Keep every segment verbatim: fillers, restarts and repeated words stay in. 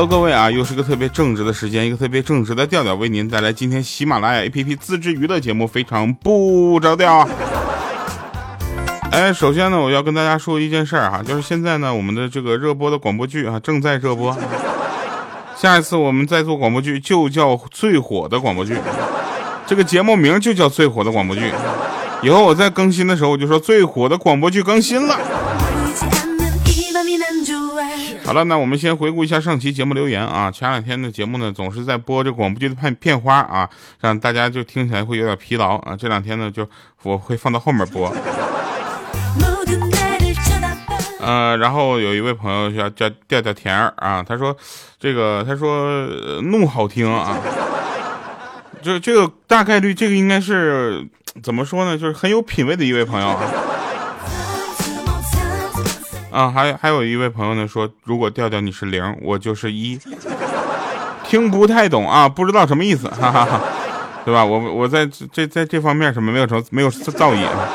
Hello， 各位啊，又是个特别正直的时间，一个特别正直的调调，为您带来今天喜马拉雅 A P P 自制娱乐节目，非常不着调。哎，首先呢，我要跟大家说一件事儿哈，就是现在呢，我们的这个热播的广播剧啊，正在热播。下一次我们再做广播剧，就叫最火的广播剧，这个节目名就叫最火的广播剧。以后我再更新的时候，我就说最火的广播剧更新了。好了，那我们先回顾一下上期节目留言啊。前两天的节目呢，总是在播这广播剧的片片花啊，让大家就听起来会有点疲劳啊。这两天呢，就我会放到后面播。呃，然后有一位朋友叫叫调调甜儿啊，他说这个他说怒好听啊，这这个大概率这个应该是怎么说呢？就是很有品位的一位朋友啊。啊，还还有一位朋友呢说，如果调调你是零，我就是一，听不太懂啊，不知道什么意思，哈哈哈，对吧？我我在这在这方面什么没有什么没有造诣啊。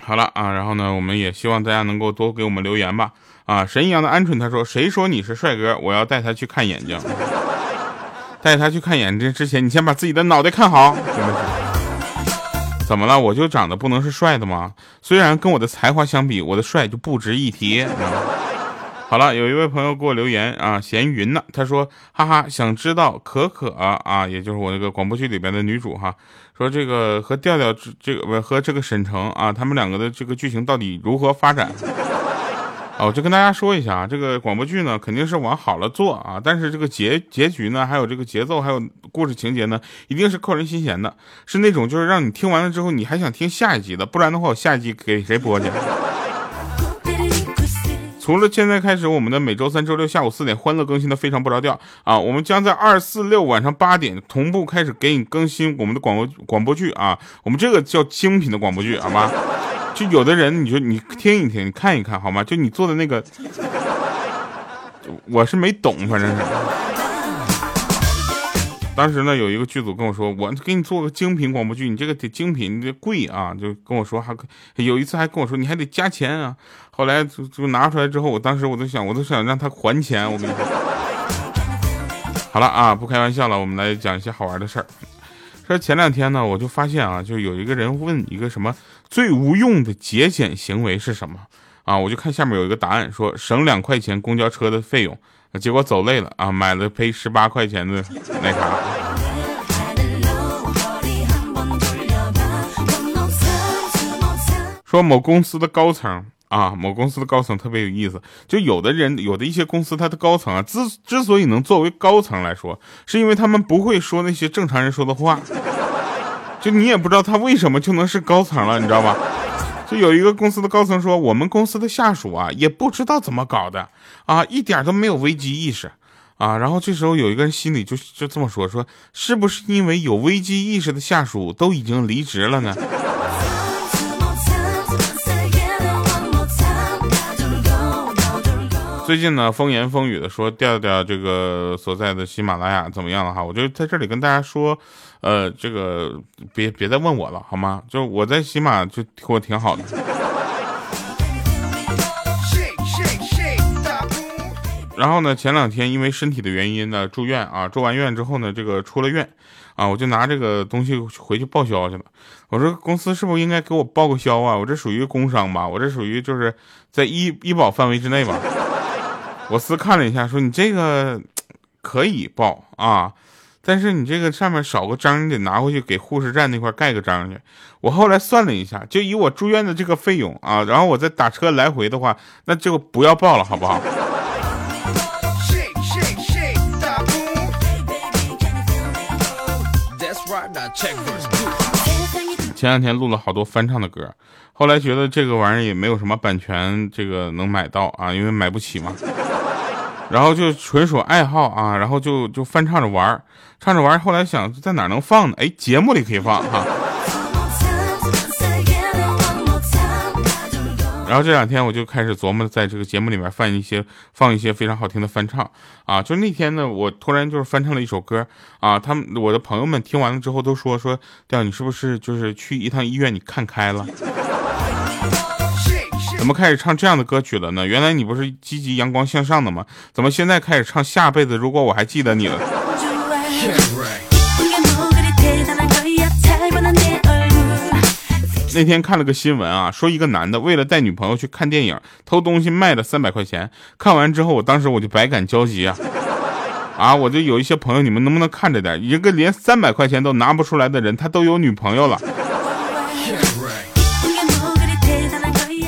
好了啊，然后呢，我们也希望大家能够多给我们留言吧。啊，神一样的鹌鹑他说，谁说你是帅哥？我要带他去看眼睛，带他去看眼睛之前，你先把自己的脑袋看好。怎么了？我就长得不能是帅的吗？虽然跟我的才华相比，我的帅就不值一提。嗯、好了，有一位朋友给我留言啊，闲云呢，他说，哈哈，想知道可可啊，啊也就是我那个广播剧里边的女主哈，说这个和调调这个和这个沈城啊，他们两个的这个剧情到底如何发展？哦，就跟大家说一下啊，这个广播剧呢肯定是往好了做啊，但是这个结结局呢，还有这个节奏，还有故事情节呢，一定是扣人心弦的，是那种就是让你听完了之后你还想听下一集的，不然的话我下一集给谁播去？除了现在开始，我们的每周三、周六下午四点欢乐更新的非常不着调啊！我们将在二、四、六晚上八点同步开始给你更新我们的广播广播剧啊！我们这个叫精品的广播剧，好吧？就有的人，你就你听一听，你看一看，好吗？就你做的那个，我是没懂，反正是。当时呢，有一个剧组跟我说，我给你做个精品广播剧，你这个得精品，你这贵啊，就跟我说，还有一次还跟我说，你还得加钱啊。后来就就拿出来之后，我当时我都想，我都想让他还钱。我跟你说，好了啊，不开玩笑了，我们来讲一些好玩的事儿。说前两天呢，我就发现啊，就有一个人问一个什么最无用的节俭行为是什么啊？我就看下面有一个答案，说省两块钱公交车的费用。结果走累了啊，买了赔十八块钱的那啥。说某公司的高层啊，某公司的高层特别有意思，就有的人有的一些公司，他的高层啊，之之所以能作为高层来说，是因为他们不会说那些正常人说的话，就你也不知道他为什么就能是高层了，你知道吧？就有一个公司的高层说，我们公司的下属啊，也不知道怎么搞的啊，一点都没有危机意识啊。然后这时候有一个人心里就就这么说，说是不是因为有危机意识的下属都已经离职了呢？最近呢，风言风语的说调调这个所在的喜马拉雅怎么样了哈？我就在这里跟大家说，呃，这个别别再问我了好吗？就我在喜马就我挺好的。然后呢，前两天因为身体的原因呢住院啊，住完院之后呢，这个出了院啊，我就拿这个东西回去报销去了。我说公司是不是应该给我报个销啊？我这属于工伤吧？我这属于就是在医医保范围之内吧？我私看了一下，说你这个可以报啊，但是你这个上面少个章，你得拿回去给护士站那块盖个章去。我后来算了一下，就以我住院的这个费用啊，然后我再打车来回的话，那就不要报了，好不好？前两天录了好多翻唱的歌，后来觉得这个玩意儿也没有什么版权，这个能买到啊，因为买不起嘛。然后就纯属爱好啊，然后就就翻唱着玩，唱着玩。后来想在哪能放呢？哎，节目里可以放哈、啊。然后这两天我就开始琢磨，在这个节目里面放一些放一些非常好听的翻唱啊。就那天呢，我突然就是翻唱了一首歌啊，他们我的朋友们听完了之后都说说，调你是不是就是去一趟医院你看开了？怎么开始唱这样的歌曲了呢？原来你不是积极阳光向上的吗？怎么现在开始唱下辈子如果我还记得你了？ yeah, right. 那天看了个新闻啊，说一个男的为了带女朋友去看电影，偷东西卖了三百块钱。看完之后，我当时我就百感交集啊。啊，我就有一些朋友，你们能不能看着点？一个连三百块钱都拿不出来的人，他都有女朋友了。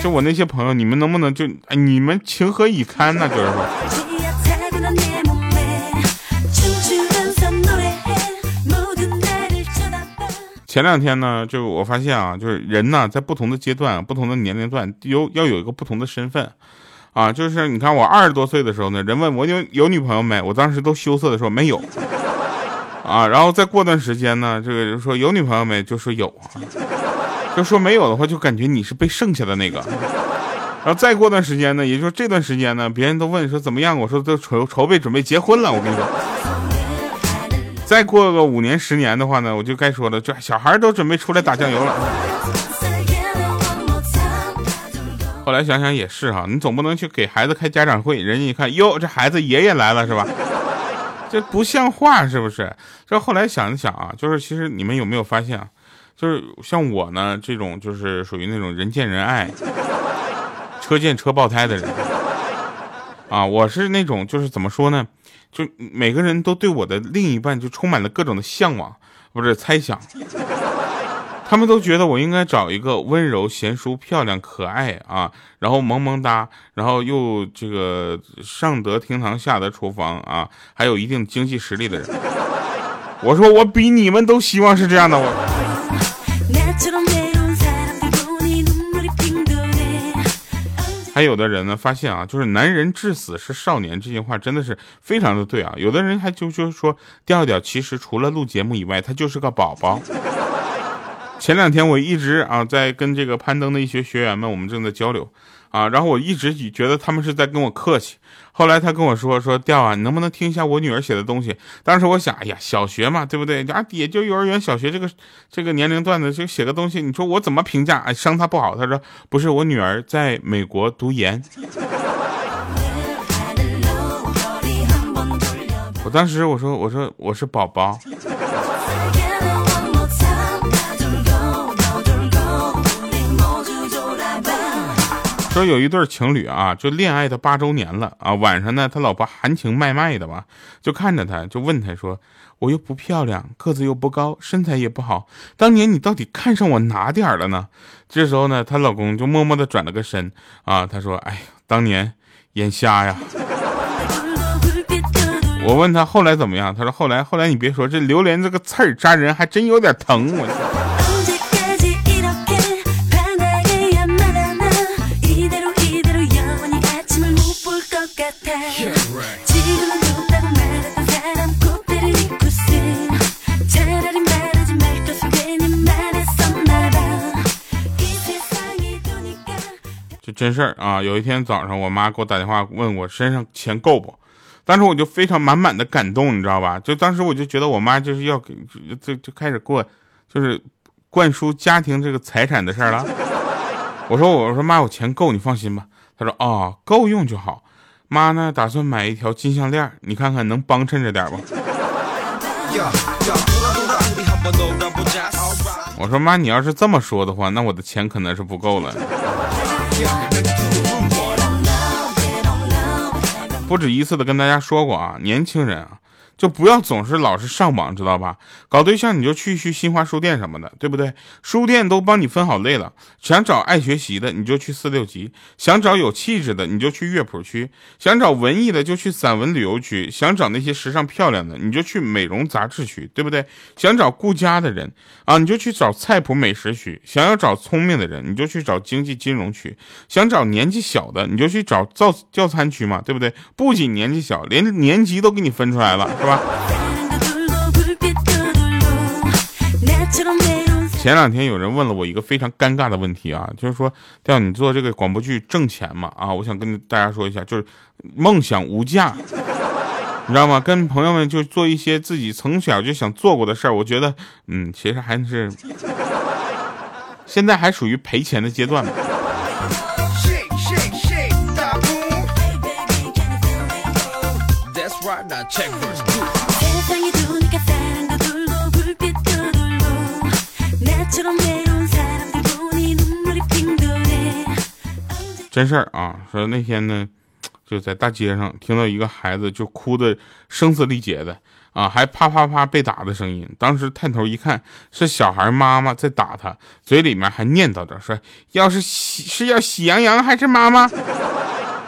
就我那些朋友，你们能不能就、哎、你们情何以堪呢、啊？就是说，前两天呢，就我发现啊，就是人呢、啊，在不同的阶段、不同的年龄段，有要有一个不同的身份。啊，就是你看我二十多岁的时候呢，人问我有有女朋友没，我当时都羞涩的说没有，啊，然后再过段时间呢，这个人说有女朋友没，就说有，就说没有的话，就感觉你是被剩下的那个，然后再过段时间呢，也就是这段时间呢，别人都问说怎么样，我说都筹筹备准备结婚了，我跟你说，再过个五年十年的话呢，我就该说了，就小孩都准备出来打酱油了。后来想想也是哈，你总不能去给孩子开家长会，人家一看哟，这孩子爷爷来了是吧？这不像话是不是？这后来想一想啊，就是其实你们有没有发现啊，就是像我呢这种就是属于那种人见人爱，车见车爆胎的人啊，我是那种就是怎么说呢，就每个人都对我的另一半就充满了各种的向往，不是猜想。他们都觉得我应该找一个温柔、贤淑、漂亮、可爱啊，然后萌萌哒，然后又这个上得厅堂下得厨房啊，还有一定经济实力的人。我说我比你们都希望是这样的。我还有的人呢，发现啊，就是男人至死是少年这句话真的是非常的对啊。有的人还就就是说调调，其实除了录节目以外，他就是个宝宝。前两天我一直啊在跟这个攀登的一些学员们，我们正在交流啊，然后我一直觉得他们是在跟我客气，后来他跟我说说调啊，你能不能听一下我女儿写的东西？当时我想，哎呀，小学嘛，对不对？啊，也就幼儿园、小学这个这个年龄段的，就写个东西，你说我怎么评价？哎，伤她不好。他说不是，我女儿在美国读研。我当时我说我说我是宝宝。说有一对情侣啊，就恋爱的八周年了啊。晚上呢，他老婆含情脉脉的吧，就看着他，就问他说：“我又不漂亮，个子又不高，身材也不好，当年你到底看上我哪点了呢？”这时候呢，她老公就默默的转了个身啊，他说：“哎，当年眼瞎呀。”我问他后来怎么样，他说：“后来，后来你别说，这榴莲这个刺儿扎人还真有点疼。”我。Yeah, right. 就真事儿啊！有一天早上，我妈给我打电话问我身上钱够不，当时我就非常满满的感动，你知道吧？就当时我就觉得我妈就是要给就就开始给我就是灌输家庭这个财产的事儿了。我说我说妈，我钱够，你放心吧。她说哦，够用就好。妈呢，打算买一条金项链，你看看能帮衬着点吧。我说妈，你要是这么说的话，那我的钱可能是不够了。不止一次的跟大家说过啊，年轻人啊，就不要总是老是上网，知道吧？搞对象你就去去新华书店什么的，对不对？书店都帮你分好类了。想找爱学习的，你就去四六级；想找有气质的，你就去乐谱区；想找文艺的，就去散文旅游区；想找那些时尚漂亮的，你就去美容杂志区，对不对？想找顾家的人啊，你就去找菜谱美食区；想要找聪明的人，你就去找经济金融区；想找年纪小的，你就去找造教餐区嘛，对不对？不仅年纪小，连年级都给你分出来了。是吧？前两天有人问了我一个非常尴尬的问题啊，就是说，调你做这个广播剧挣钱嘛？啊，我想跟大家说一下，就是梦想无价，你知道吗？跟朋友们就做一些自己从小就想做过的事儿，我觉得，嗯，其实还是现在还属于赔钱的阶段嘛。That's right, now check verse two. 세상이 두니까 사랑도 돌고 불빛도 돌고 나처럼 외로운 사람들 보니 눈물이 핑돌해 真事儿啊，说那天呢就在大街上听到一个孩子就哭得声嘶力竭的啊，还啪啪啪被打的声音。当时探头一看，是小孩妈妈在打他，嘴里面还念叨着说：“要是是要喜羊羊还是妈妈？”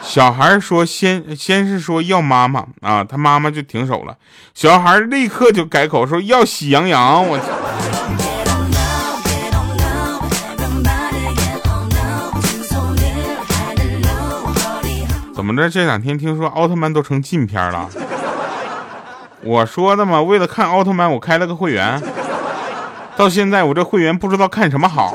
小孩说先先是说要妈妈啊，他妈妈就停手了。小孩立刻就改口说要喜羊羊。我操！怎么着？这两天听说奥特曼都成禁片了。我说的嘛，为了看奥特曼，我开了个会员，到现在我这会员不知道看什么好。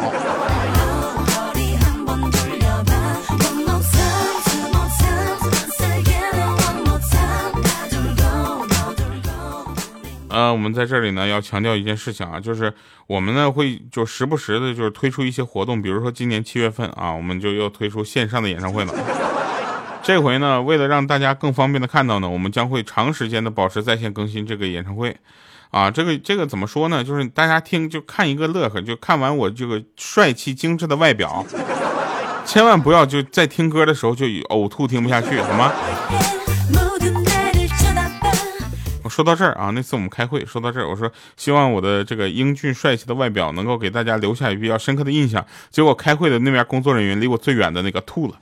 呃，我们在这里呢要强调一件事情啊，就是我们呢会就时不时的，就是推出一些活动，比如说今年七月份啊，我们就又推出线上的演唱会了。这回呢，为了让大家更方便的看到呢，我们将会长时间的保持在线更新这个演唱会，啊，这个这个怎么说呢？就是大家听就看一个乐呵，就看完我这个帅气精致的外表，千万不要就在听歌的时候就呕吐听不下去，好吗？我说到这儿啊，那次我们开会说到这儿，我说希望我的这个英俊帅气的外表能够给大家留下比较深刻的印象。结果开会的那边工作人员离我最远的那个吐了。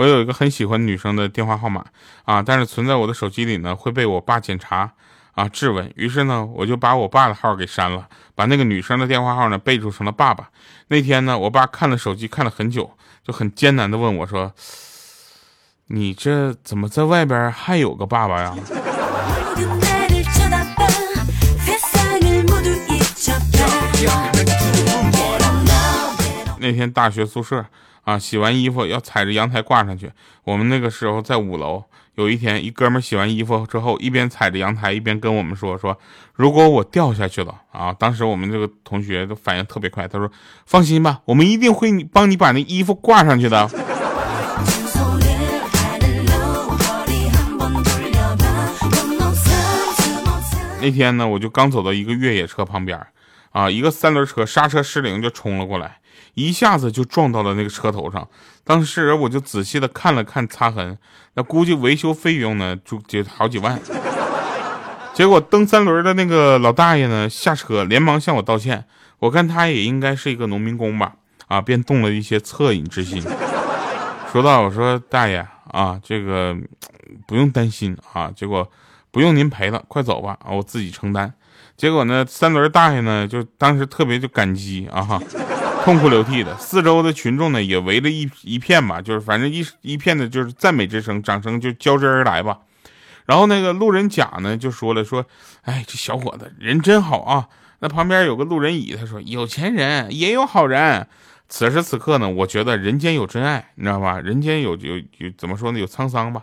我有一个很喜欢女生的电话号码啊，但是存在我的手机里呢，会被我爸检查啊质问。于是呢，我就把我爸的号给删了，把那个女生的电话号呢备注成了爸爸。那天呢，我爸看了手机看了很久，就很艰难的问我说：“你这怎么在外边还有个爸爸呀？”那天大学宿舍啊，洗完衣服要踩着阳台挂上去。我们那个时候在五楼。有一天，一哥们洗完衣服之后，一边踩着阳台，一边跟我们说说，如果我掉下去了啊，当时我们这个同学都反应特别快，他说：“放心吧，我们一定会帮你把那衣服挂上去的。”那天呢，我就刚走到一个越野车旁边。啊！一个三轮车刹车失灵就冲了过来，一下子就撞到了那个车头上。当时我就仔细的看了看擦痕，那估计维修费用呢就就好几万。结果蹬三轮的那个老大爷呢下车，连忙向我道歉。我看他也应该是一个农民工吧，啊，便动了一些恻隐之心。说到我说大爷啊，这个不用担心啊，结果不用您赔了，快走吧，啊，我自己承担。结果呢，三轮大爷呢，就当时特别就感激啊哈，痛哭流涕的。四周的群众呢，也围了一一片吧，就是反正一一片的，就是赞美之声、掌声就交织而来吧。然后那个路人甲呢，就说了说，哎，这小伙子人真好啊。那旁边有个路人乙，他说有钱人也有好人。此时此刻呢，我觉得人间有真爱，你知道吧？人间有有有怎么说呢？有沧桑吧。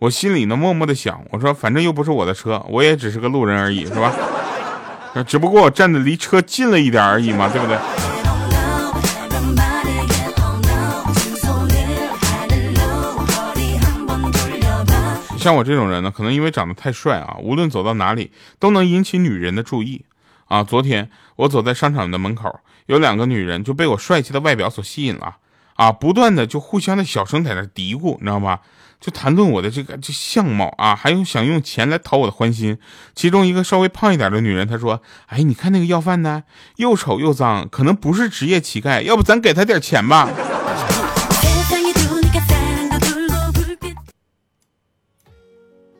我心里呢，默默的想，我说反正又不是我的车，我也只是个路人而已，是吧？只不过我站的离车近了一点而已嘛，对不对？像我这种人呢，可能因为长得太帅啊，无论走到哪里都能引起女人的注意啊。昨天我走在商场的门口，有两个女人就被我帅气的外表所吸引了啊，不断的就互相的小声在那嘀咕，你知道吗？就谈论我的这个这相貌啊，还有想用钱来讨我的欢心。其中一个稍微胖一点的女人，她说：“哎，你看那个要饭的，又丑又脏，可能不是职业乞丐，要不咱给他点钱吧。”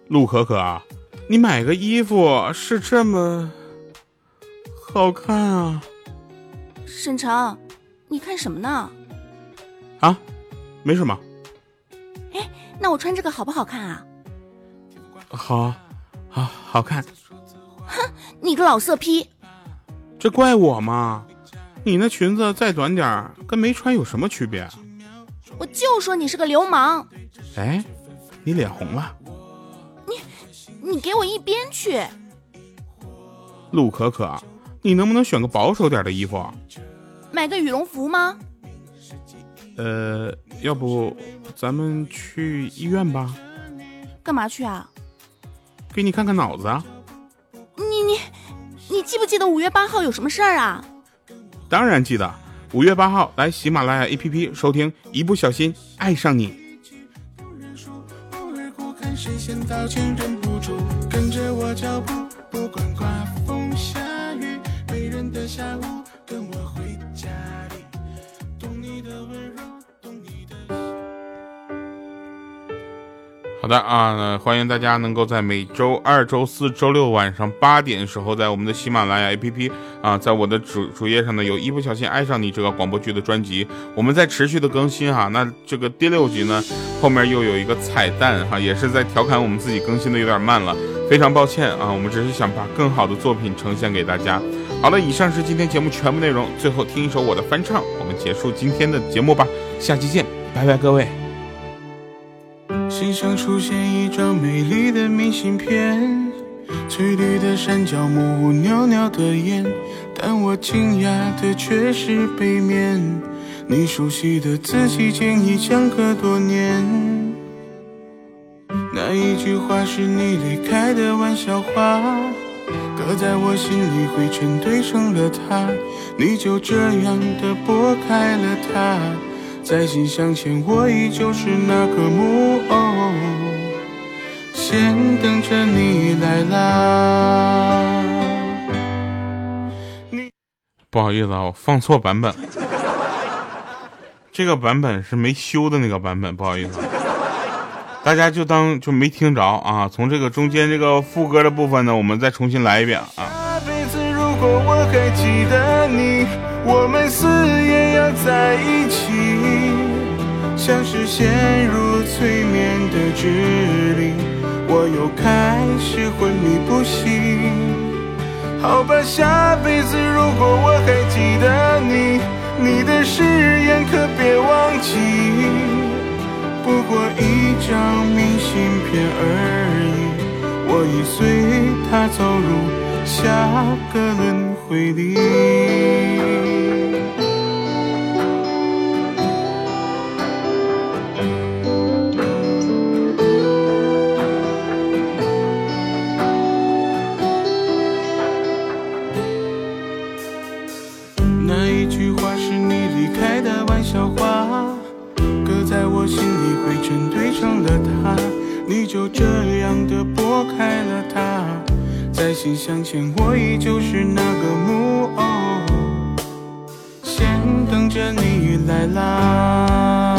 陆可可啊，你买个衣服是这么好看啊？沈城，你看什么呢？啊，没什么。哎，那我穿这个好不好看啊？好，好，好看。哼，你个老色批！这怪我吗？你那裙子再短点，跟没穿有什么区别？我就说你是个流氓！哎，你脸红了？你，你给我一边去！陆可可，你能不能选个保守点的衣服啊？买个羽绒服吗？呃，要不咱们去医院吧？干嘛去啊？给你看看脑子啊。你你你记不记得五月八号有什么事儿啊？当然记得，五月八号来喜马拉雅 A P P 收听《一不小心爱上你》。好的啊、呃，欢迎大家能够在每周二、周四、周六晚上八点时候，在我们的喜马拉雅 A P P 啊、呃，在我的主主页上呢，有一不小心爱上你这个广播剧的专辑，我们在持续的更新哈。那这个第六集呢，后面又有一个彩蛋哈，也是在调侃我们自己更新的有点慢了，非常抱歉啊，我们只是想把更好的作品呈现给大家。好了，以上是今天节目全部内容，最后听一首我的翻唱，我们结束今天的节目吧，下期见，拜拜各位。心上出现一张美丽的明信片，翠绿的山脚，木屋袅袅的烟，但我惊讶的却是背面，你熟悉的字迹竟已相隔多年。那一句话是你离开的玩笑话，搁在我心里灰尘堆成了塔，你就这样的拨开了它。在心相前，我依旧是那个木偶，先等着你来啦。不好意思啊，我放错版本，这个版本是没修的那个版本，不好意思、啊，大家就当就没听着啊。从这个中间这个副歌的部分呢，我们再重新来一遍啊。下辈子如果我还记得你，我们死也要在一起，像是陷入催眠的指令，我又开始昏迷不醒。好吧，下辈子如果我还记得你，你的誓言可别忘记，不过一张明信片而已，我已随它走入下个轮回里。你就这样的拨开了它，在心相前，我依旧是那个木偶，先等着你来啦。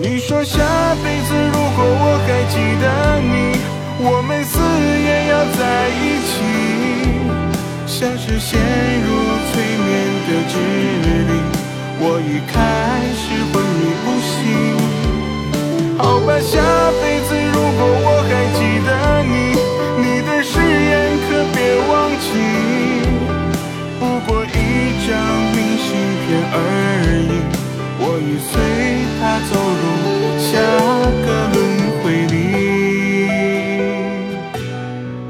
你说下辈子如果我还记得你，我们死也要在一起，像是陷入催眠的指令，我已开始昏迷不醒。好吧，下辈子如果我还记得你，你的誓言可别忘记，不过一张明信片而已，我已随它走入下个轮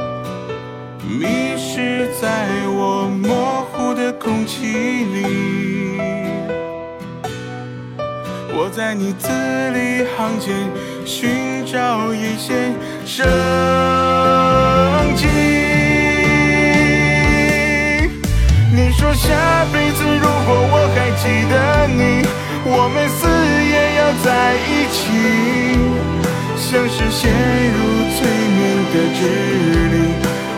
回里，迷失在我模糊的空气里，我在你字里行间寻找一线生机。你说下辈子如果我还记得你，我们死也要在一起，像是陷入催眠的指令，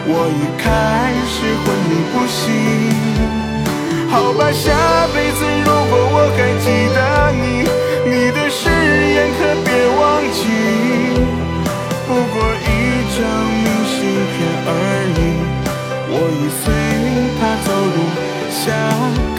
我已开始昏迷不醒。好吧，下辈子如果我还记得你，你的誓言可别忘记，不过一张明信片而已，我已随它走入下。